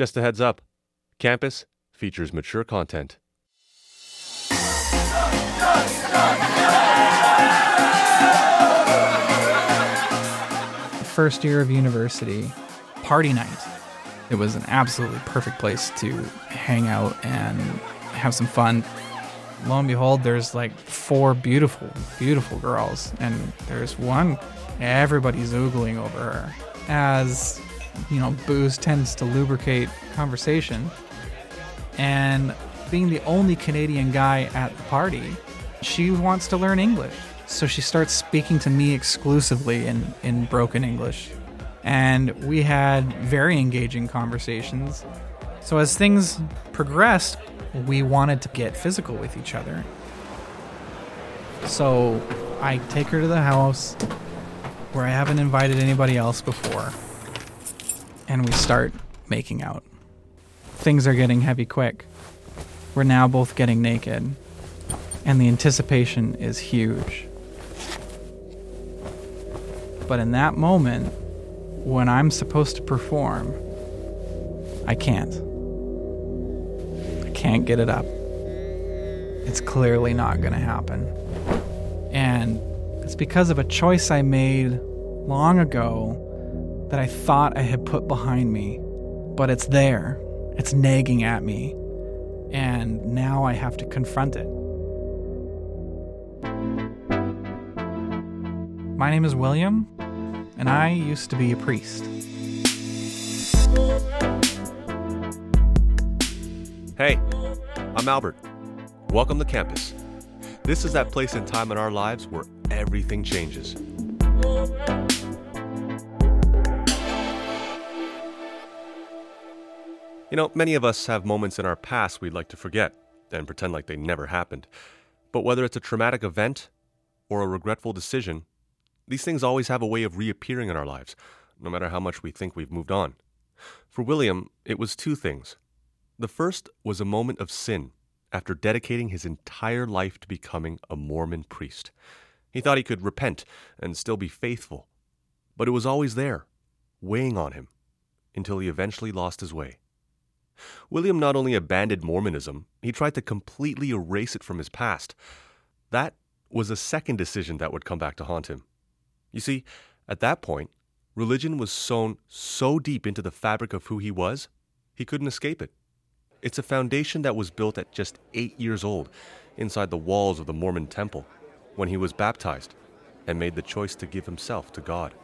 Just a heads up, campus features mature content. First year of university, party night. It was an absolutely perfect place to hang out and have some fun. Lo and behold, there's like 4 beautiful, beautiful girls, and there's one everybody's ogling over her. As, you know, booze tends to lubricate conversation. And being the only Canadian guy at the party, she wants to learn English. So she starts speaking to me exclusively in broken English. And we had very engaging conversations. So as things progressed, we wanted to get physical with each other. So I take her to the house where I haven't invited anybody else before. And we start making out. Things are getting heavy quick. We're now both getting naked. And the anticipation is huge. But in that moment, when I'm supposed to perform, I can't. I can't get it up. It's clearly not going to happen. And it's because of a choice I made long ago that I thought I had put behind me. But it's there. It's nagging at me. And now I have to confront it. My name is William, and I used to be a priest. Hey, I'm Albert. Welcome to campus. This is that place and time in our lives where everything changes. You know, many of us have moments in our past we'd like to forget and pretend like they never happened. But whether it's a traumatic event or a regretful decision, these things always have a way of reappearing in our lives, no matter how much we think we've moved on. For William, it was 2 things. The first was a moment of sin after dedicating his entire life to becoming a Mormon priest. He thought he could repent and still be faithful, but it was always there, weighing on him, until he eventually lost his way. William not only abandoned Mormonism, he tried to completely erase it from his past. That was a second decision that would come back to haunt him. You see, at that point, religion was sewn so deep into the fabric of who he was, he couldn't escape it. It's a foundation that was built at just 8 years old, inside the walls of the Mormon temple, when he was baptized and made the choice to give himself to God.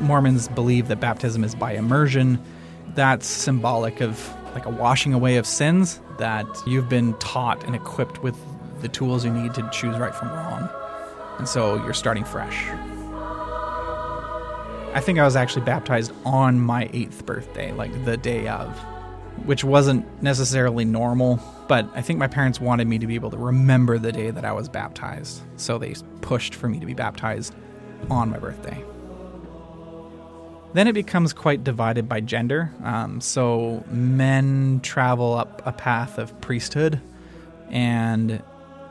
Mormons believe that baptism is by immersion. That's symbolic of like a washing away of sins, that you've been taught and equipped with the tools you need to choose right from wrong. And so you're starting fresh. I think I was actually baptized on my 8th birthday, like the day of, which wasn't necessarily normal, but I think my parents wanted me to be able to remember the day that I was baptized. So they pushed for me to be baptized on my birthday. Then it becomes quite divided by gender. So men travel up a path of priesthood, and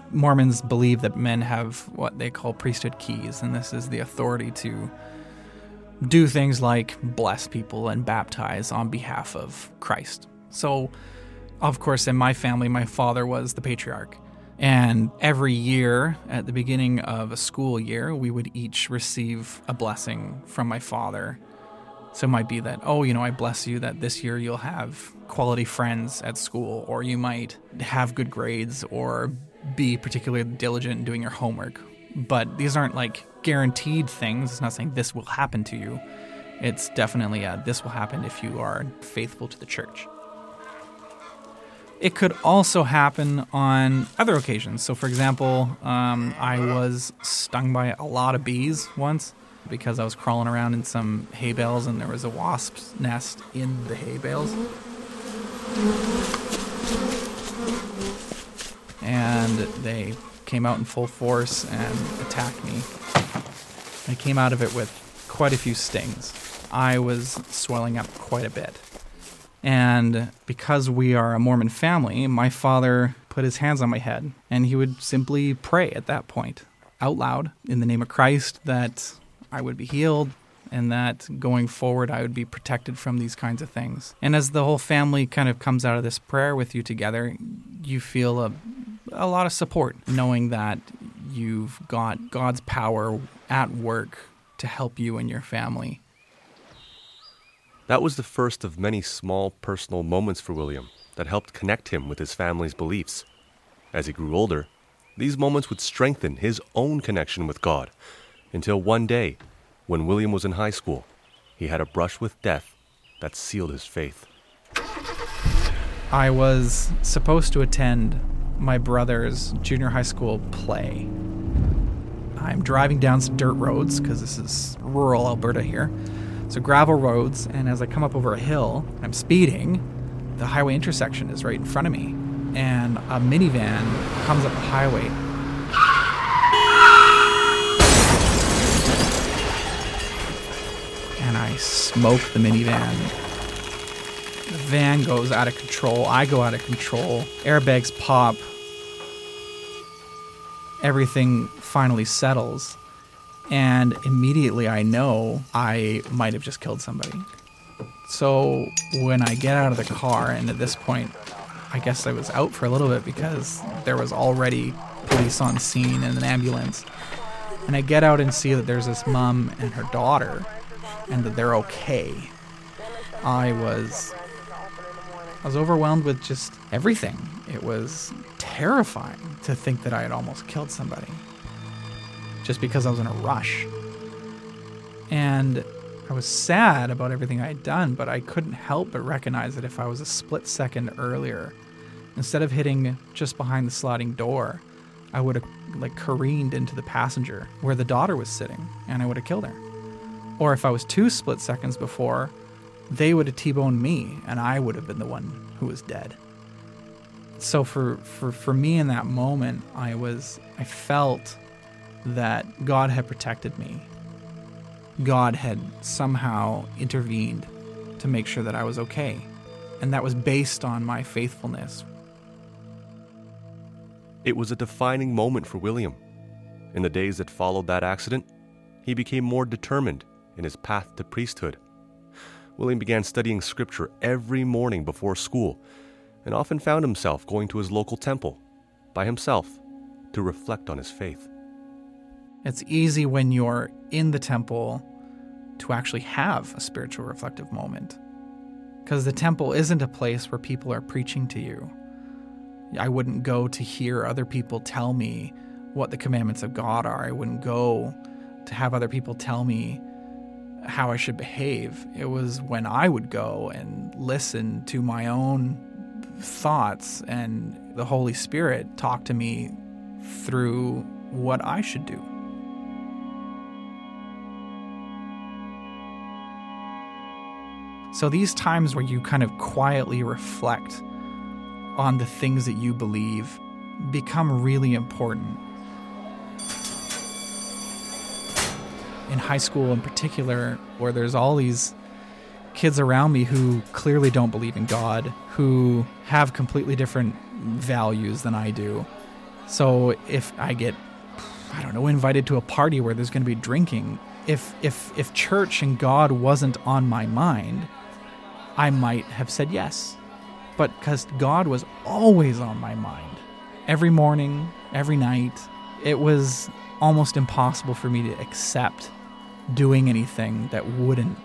Mormons believe that men have what they call priesthood keys, and this is the authority to do things like bless people and baptize on behalf of Christ. So, of course, in my family, my father was the patriarch. And every year, at the beginning of a school year, we would each receive a blessing from my father. So it might be that, oh, you know, I bless you that this year you'll have quality friends at school, or you might have good grades, or be particularly diligent in doing your homework. But these aren't like guaranteed things. It's not saying this will happen to you. It's definitely this will happen if you are faithful to the church. It could also happen on other occasions. So, for example, I was stung by a lot of bees once, because I was crawling around in some hay bales and there was a wasp's nest in the hay bales. And they came out in full force and attacked me. I came out of it with quite a few stings. I was swelling up quite a bit. And because we are a Mormon family, my father put his hands on my head, and he would simply pray at that point, out loud, in the name of Christ, that I would be healed, and that going forward I would be protected from these kinds of things. And as the whole family kind of comes out of this prayer with you together, you feel a lot of support, knowing that you've got God's power at work to help you and your family. That was the first of many small personal moments for William that helped connect him with his family's beliefs. As he grew older, these moments would strengthen his own connection with God, until one day, when William was in high school, he had a brush with death that sealed his faith. I was supposed to attend my brother's junior high school play. I'm driving down some dirt roads, because this is rural Alberta here, so gravel roads, and as I come up over a hill, I'm speeding, the highway intersection is right in front of me, and a minivan comes up the highway. And I smoke the minivan. The van goes out of control. I go out of control. Airbags pop. Everything finally settles. And immediately I know I might have just killed somebody. So when I get out of the car, and at this point, I guess I was out for a little bit because there was already police on scene and an ambulance. And I get out and see that there's this mom and her daughter, and that they're okay. I was overwhelmed with just everything. It was terrifying to think that I had almost killed somebody just because I was in a rush. And I was sad about everything I had done, but I couldn't help but recognize that if I was a split second earlier, instead of hitting just behind the sliding door, I would have careened into the passenger where the daughter was sitting, and I would have killed her. Or if I was 2 split seconds before, they would have T-boned me, and I would have been the one who was dead. So for me in that moment, I felt that God had protected me. God had somehow intervened to make sure that I was okay. And that was based on my faithfulness. It was a defining moment for William. In the days that followed that accident, he became more determined in his path to priesthood. William began studying scripture every morning before school, and often found himself going to his local temple by himself to reflect on his faith. It's easy when you're in the temple to actually have a spiritual reflective moment, because the temple isn't a place where people are preaching to you. I wouldn't go to hear other people tell me what the commandments of God are. I wouldn't go to have other people tell me how I should behave. It was when I would go and listen to my own thoughts and the Holy Spirit talk to me through what I should do. So these times where you kind of quietly reflect on the things that you believe become really important. In high school in particular, where there's all these kids around me who clearly don't believe in God, who have completely different values than I do. So if I get, invited to a party where there's going to be drinking, if church and God wasn't on my mind, I might have said yes. But because God was always on my mind, every morning, every night, it was almost impossible for me to accept doing anything that wouldn't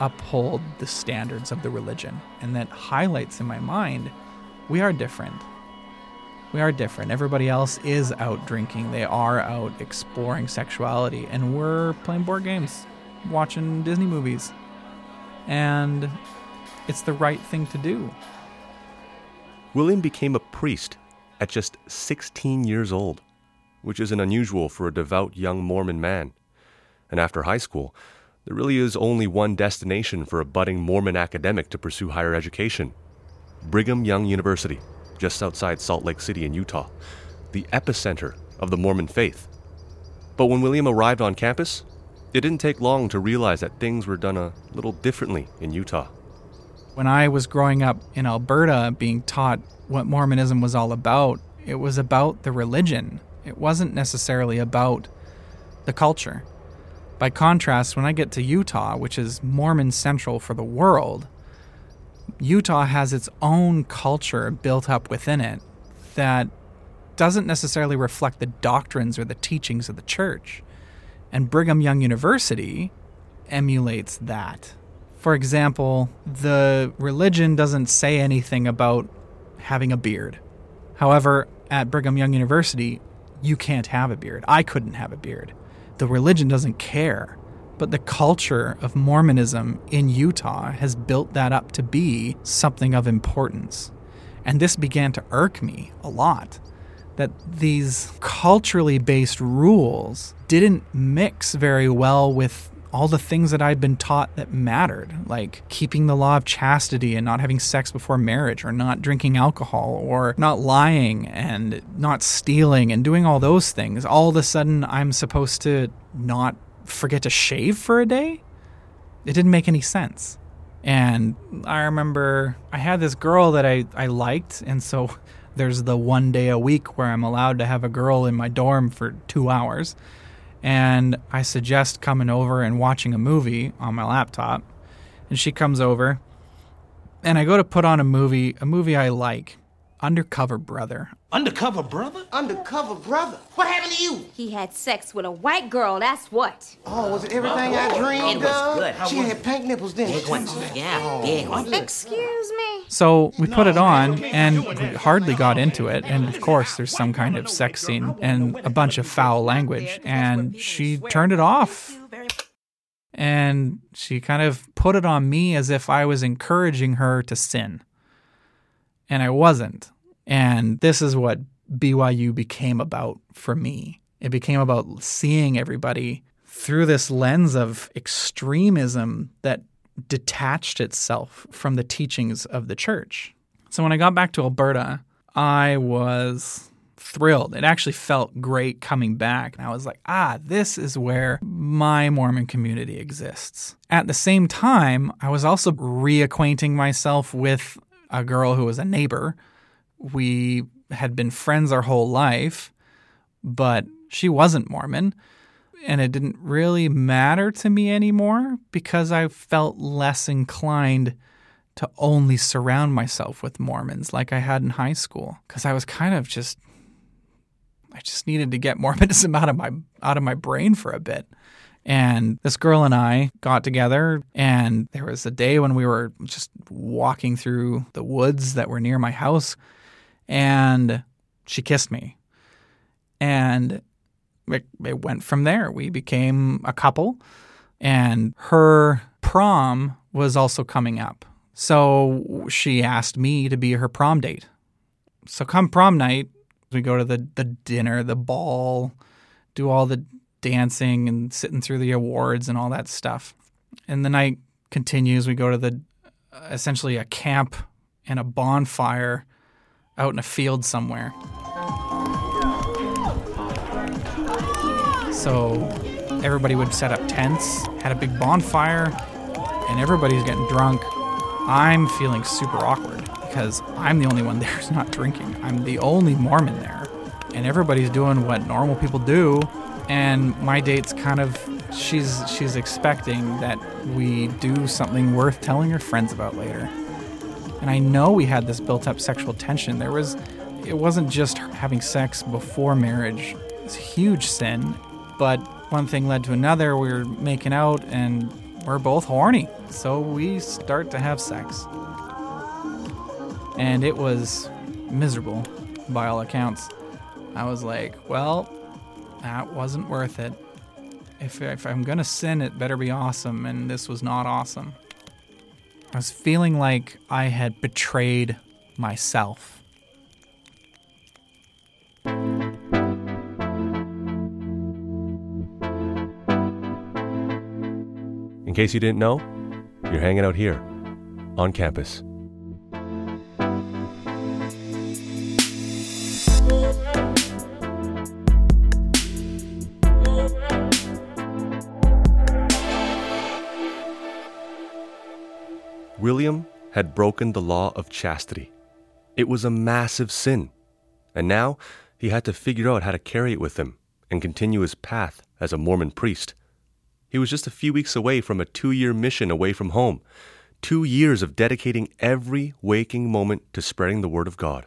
uphold the standards of the religion. And that highlights in my mind, we are different. We are different. Everybody else is out drinking. They are out exploring sexuality. And we're playing board games, watching Disney movies. And it's the right thing to do. William became a priest at just 16 years old, which isn't unusual for a devout young Mormon man. And after high school, there really is only one destination for a budding Mormon academic to pursue higher education: Brigham Young University, just outside Salt Lake City in Utah, the epicenter of the Mormon faith. But when William arrived on campus, it didn't take long to realize that things were done a little differently in Utah. When I was growing up in Alberta being taught what Mormonism was all about, it was about the religion. It wasn't necessarily about the culture. By contrast, when I get to Utah, which is Mormon central for the world, Utah has its own culture built up within it that doesn't necessarily reflect the doctrines or the teachings of the church. And Brigham Young University emulates that. For example, the religion doesn't say anything about having a beard. However, at Brigham Young University, you can't have a beard. I couldn't have a beard. The religion doesn't care. But the culture of Mormonism in Utah has built that up to be something of importance. And this began to irk me a lot, that these culturally based rules didn't mix very well with all the things that I'd been taught that mattered, like keeping the law of chastity and not having sex before marriage, or not drinking alcohol, or not lying and not stealing and doing all those things. All of a sudden, I'm supposed to not forget to shave for a day? It didn't make any sense. And I remember I had this girl that I liked, and so there's the one day a week where I'm allowed to have a girl in my dorm for 2 hours. And I suggest coming over and watching a movie on my laptop. And she comes over, and I go to put on a movie I like, Undercover Brother. Undercover Brother? Undercover Brother? What happened to you? He had sex with a white girl, that's what. Oh, was it everything I dreamed of? It was good. She had pink nipples, didn't she? Yeah, big ones. Excuse me? So we put it on, and we hardly got into it, and of course there's some kind of sex scene and a bunch of foul language, and she turned it off. And she kind of put it on me as if I was encouraging her to sin. And I wasn't. And this is what BYU became about for me. It became about seeing everybody through this lens of extremism that detached itself from the teachings of the church. So when I got back to Alberta, I was thrilled. It actually felt great coming back. And I was like, this is where my Mormon community exists. At the same time, I was also reacquainting myself with a girl who was a neighbor. We had been friends our whole life, but she wasn't Mormon. And it didn't really matter to me anymore because I felt less inclined to only surround myself with Mormons like I had in high school. Because I was kind of I just needed to get Mormonism out of my brain for a bit. And this girl and I got together, and there was a day when we were just walking through the woods that were near my house, and she kissed me. And it went from there. We became a couple, and her prom was also coming up. So she asked me to be her prom date. So come prom night, we go to the dinner, the ball, do all the dancing and sitting through the awards and all that stuff. And the night continues. We go to essentially a camp and a bonfire out in a field somewhere. So everybody would set up tents, had a big bonfire, and everybody's getting drunk. I'm feeling super awkward because I'm the only one there who's not drinking. I'm the only Mormon there. And everybody's doing what normal people do. And my date's kind of, she's expecting that we do something worth telling her friends about later. And I know we had this built-up sexual tension. It wasn't just having sex before marriage. It's a huge sin, but one thing led to another. We were making out, and we're both horny. So we start to have sex. And it was miserable, by all accounts. I was like, well, that wasn't worth it. If I'm going to sin, it better be awesome, and this was not awesome. I was feeling like I had betrayed myself. In case you didn't know, you're hanging out here on campus. William had broken the law of chastity. It was a massive sin, and now he had to figure out how to carry it with him and continue his path as a Mormon priest. He was just a few weeks away from a 2-year mission away from home, 2 years of dedicating every waking moment to spreading the Word of God.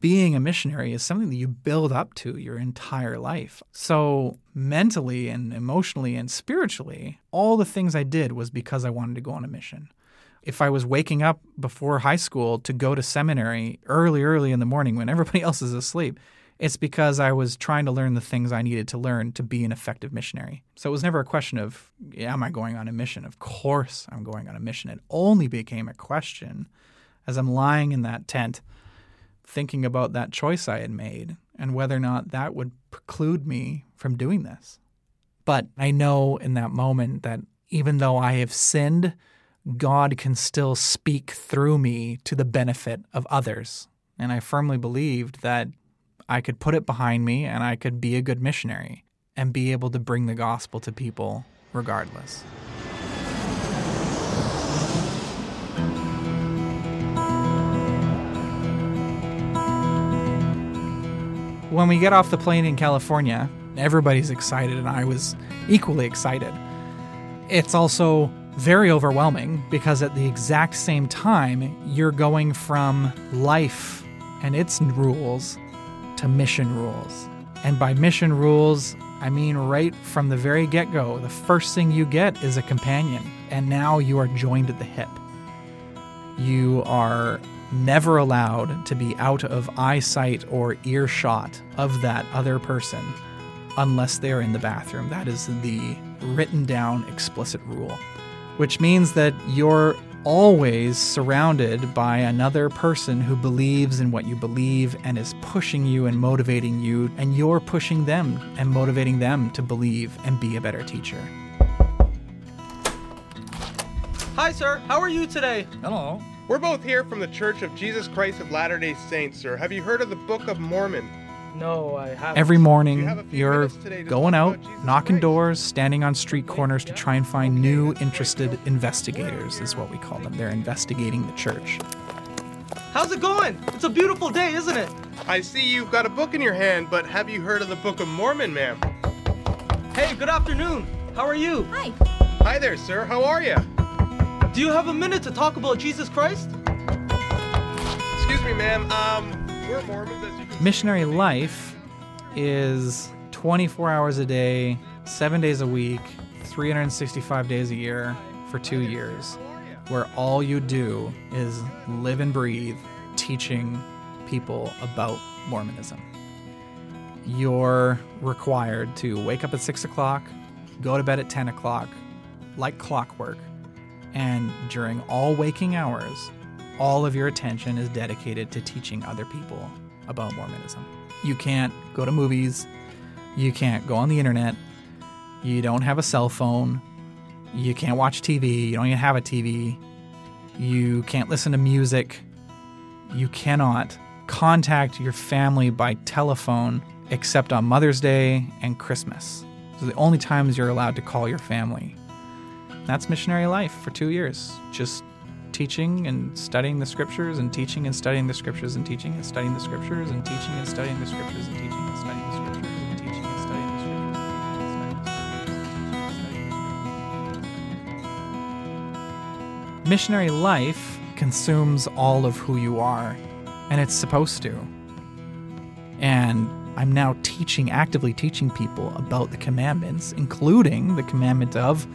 Being a missionary is something that you build up to your entire life. So mentally and emotionally and spiritually, all the things I did was because I wanted to go on a mission. If I was waking up before high school to go to seminary early in the morning when everybody else is asleep, it's because I was trying to learn the things I needed to learn to be an effective missionary. So it was never a question of, am I going on a mission? Of course I'm going on a mission. It only became a question as I'm lying in that tent thinking about that choice I had made and whether or not that would preclude me from doing this. But I know in that moment that even though I have sinned, God can still speak through me to the benefit of others. And I firmly believed that I could put it behind me and I could be a good missionary and be able to bring the gospel to people regardless. When we get off the plane in California, everybody's excited, and I was equally excited. It's also very overwhelming because at the exact same time, you're going from life and its rules to mission rules. And by mission rules, I mean right from the very get-go, the first thing you get is a companion, and now you are joined at the hip. You are never allowed to be out of eyesight or earshot of that other person unless they're in the bathroom. That is the written down explicit rule, which means that you're always surrounded by another person who believes in what you believe and is pushing you and motivating you, and you're pushing them and motivating them to believe and be a better teacher. Hi, sir. How are you today? Hello. We're both here from the Church of Jesus Christ of Latter-day Saints, sir. Have you heard of the Book of Mormon? No, I haven't. Every morning, you're going out, knocking doors, standing on street corners to try and find new, interested investigators, is what we call them. They're investigating the church. How's it going? It's a beautiful day, isn't it? I see you've got a book in your hand, but have you heard of the Book of Mormon, ma'am? Hey, good afternoon. How are you? Hi. Hi there, sir. How are you? Do you have a minute to talk about Jesus Christ? Excuse me, ma'am. We're Mormons, as you can see. Missionary life is 24 hours a day, 7 days a week, 365 days a year for 2 years, where all you do is live and breathe teaching people about Mormonism. You're required to wake up at 6 o'clock, go to bed at 10 o'clock, like clockwork. And during all waking hours, all of your attention is dedicated to teaching other people about Mormonism. You can't go to movies. You can't go on the internet. You don't have a cell phone. You can't watch TV. You don't even have a TV. You can't listen to music. You cannot contact your family by telephone except on Mother's Day and Christmas. So the only times you're allowed to call your family. That's missionary life for 2 years, just teaching and studying the scriptures and teaching and studying the scriptures and teaching and studying the scriptures and teaching and studying the scriptures and teaching and studying the scriptures and teaching and studying the scriptures. Missionary life consumes all of who you are, and it's supposed to. And I'm now actively teaching people about the commandments, including the commandment of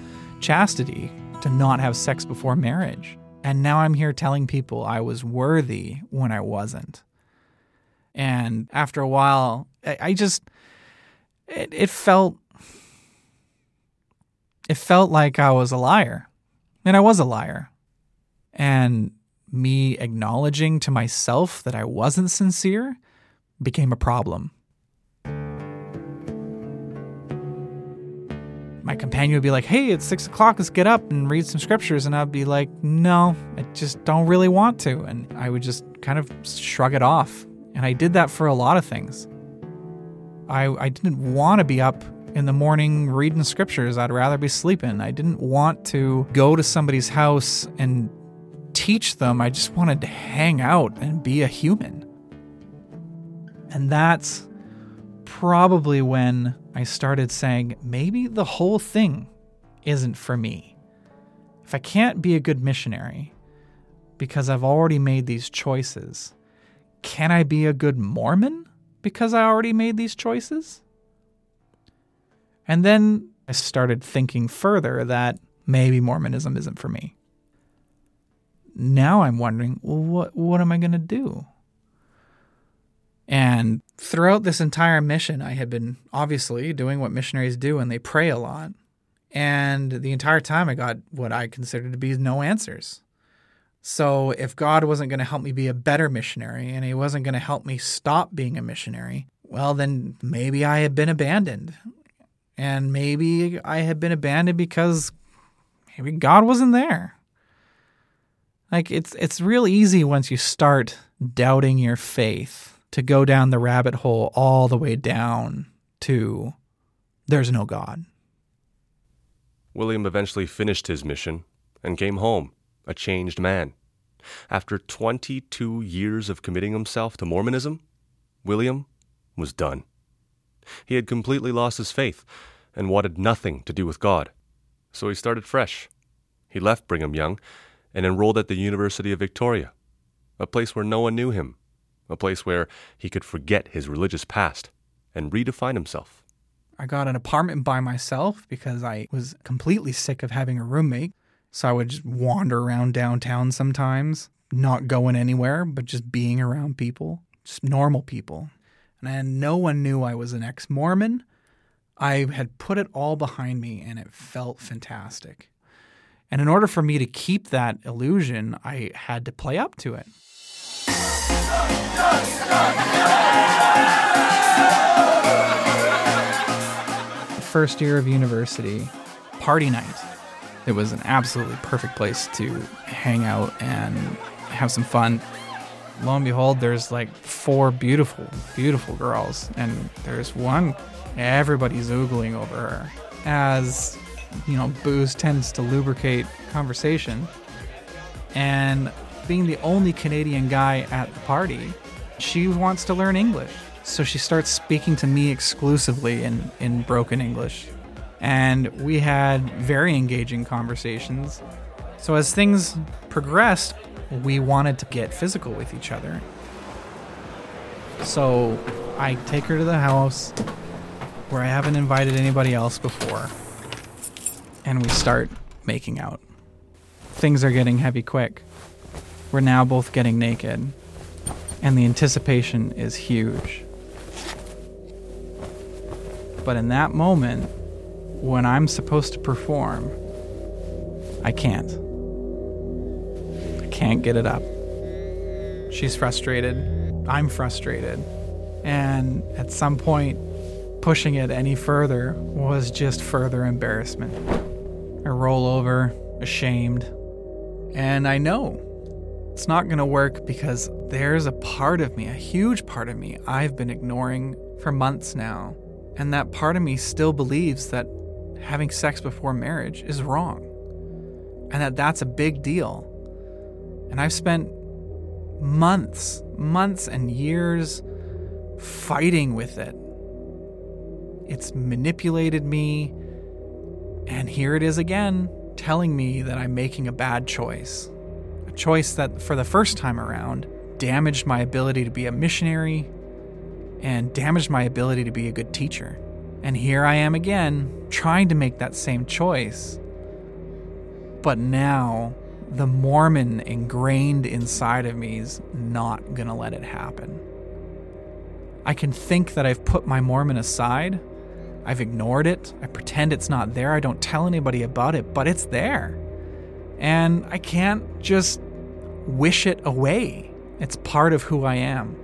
chastity, to not have sex before marriage. And now I'm here telling people I was worthy when I wasn't. And after a while, it felt like I was a liar. And I was a liar. And me acknowledging to myself that I wasn't sincere became a problem. My companion would be like, hey, it's 6 o'clock, let's get up and read some scriptures. And I'd be like, no, I just don't really want to. And I would just kind of shrug it off. And I did that for a lot of things. I didn't want to be up in the morning reading scriptures. I'd rather be sleeping. I didn't want to go to somebody's house and teach them. I just wanted to hang out and be a human. And that's probably when I started saying, maybe the whole thing isn't for me. If I can't be a good missionary because I've already made these choices, can I be a good Mormon because I already made these choices? And then I started thinking further that maybe Mormonism isn't for me. Now I'm wondering, well, what am I going to do? And throughout this entire mission, I had been obviously doing what missionaries do, and they pray a lot. And the entire time I got what I considered to be no answers. So if God wasn't going to help me be a better missionary and he wasn't going to help me stop being a missionary, well, then maybe I had been abandoned. And maybe I had been abandoned because maybe God wasn't there. Like, it's real easy once you start doubting your faith to go down the rabbit hole all the way down to there's no God. William eventually finished his mission and came home, a changed man. After 22 years of committing himself to Mormonism, William was done. He had completely lost his faith and wanted nothing to do with God. So he started fresh. He left Brigham Young and enrolled at the University of Victoria, a place where no one knew him, a place where he could forget his religious past and redefine himself. I got an apartment by myself because I was completely sick of having a roommate. So I would just wander around downtown sometimes, not going anywhere, but just being around people, just normal people. And no one knew I was an ex-Mormon. I had put it all behind me, and it felt fantastic. And in order for me to keep that illusion, I had to play up to it. The first year of university, party night. It was an absolutely perfect place to hang out and have some fun. Lo and behold, there's like 4 beautiful, beautiful girls, and there's one, everybody's oogling over her. As, you know, booze tends to lubricate conversation. And being the only Canadian guy at the party, she wants to learn English. So she starts speaking to me exclusively in broken English. And we had very engaging conversations. So as things progressed, we wanted to get physical with each other. So I take her to the house where I haven't invited anybody else before. And we start making out. Things are getting heavy quick. We're now both getting naked. And the anticipation is huge. But in that moment, when I'm supposed to perform, I can't. Can't get it up. She's frustrated. I'm frustrated. And at some point, pushing it any further was just further embarrassment. I roll over, ashamed. And I know it's not going to work because there's a part of me, a huge part of me, I've been ignoring for months now. And that part of me still believes that having sex before marriage is wrong. And that's a big deal. And I've spent months and years fighting with it. It's manipulated me. And here it is again, telling me that I'm making a bad choice. A choice that, for the first time around, damaged my ability to be a missionary and damaged my ability to be a good teacher. And here I am again, trying to make that same choice. But now, the Mormon ingrained inside of me is not going to let it happen. I can think that I've put my Mormon aside. I've ignored it. I pretend it's not there. I don't tell anybody about it, but it's there. And I can't just wish it away. It's part of who I am.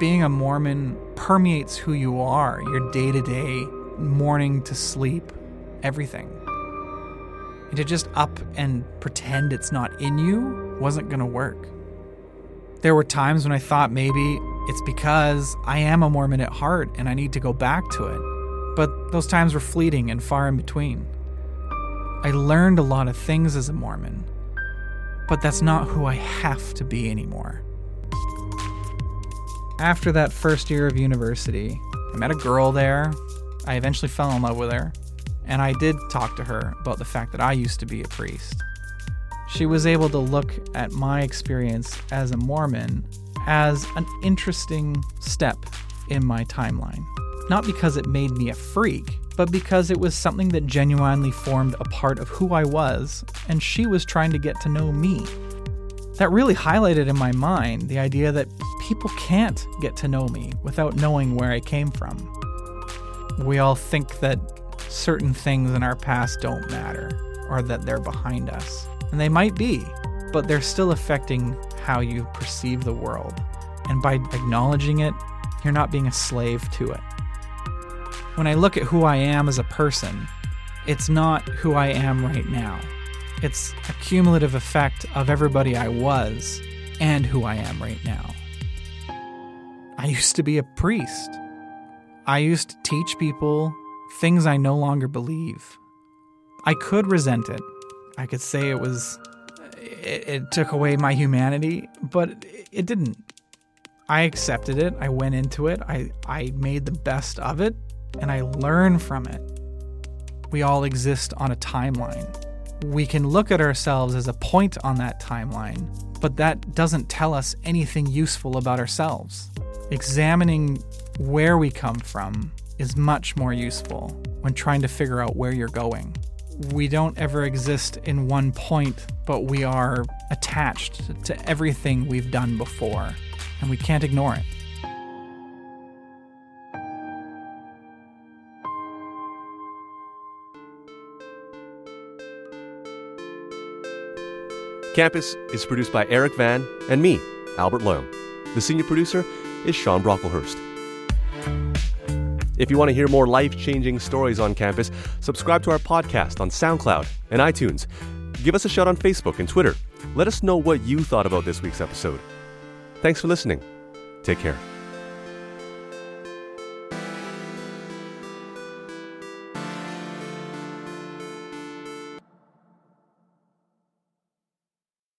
Being a Mormon permeates who you are, your day-to-day, morning to sleep, everything. And to just up and pretend it's not in you wasn't going to work. There were times when I thought maybe it's because I am a Mormon at heart and I need to go back to it. But those times were fleeting and far in between. I learned a lot of things as a Mormon, but that's not who I have to be anymore. After that first year of university, I met a girl there. I eventually fell in love with her, and I did talk to her about the fact that I used to be a priest. She was able to look at my experience as a Mormon as an interesting step in my timeline. Not because it made me a freak, but because it was something that genuinely formed a part of who I was, and she was trying to get to know me. That really highlighted in my mind the idea that people can't get to know me without knowing where I came from. We all think that certain things in our past don't matter, or that they're behind us. And they might be, but they're still affecting how you perceive the world. And by acknowledging it, you're not being a slave to it. When I look at who I am as a person, it's not who I am right now. It's a cumulative effect of everybody I was and who I am right now. I used to be a priest. I used to teach people things I no longer believe. I could resent it. I could say it took away my humanity, but it didn't. I accepted it. I went into it. I made the best of it, and I learned from it. We all exist on a timeline. We can look at ourselves as a point on that timeline, but that doesn't tell us anything useful about ourselves. Examining where we come from is much more useful when trying to figure out where you're going. We don't ever exist in one point, but we are attached to everything we've done before, and we can't ignore it. Campus is produced by Eric Vann and me, Albert Loam. The senior producer is Sean Brocklehurst. If you want to hear more life-changing stories on campus, subscribe to our podcast on SoundCloud and iTunes. Give us a shout on Facebook and Twitter. Let us know what you thought about this week's episode. Thanks for listening. Take care.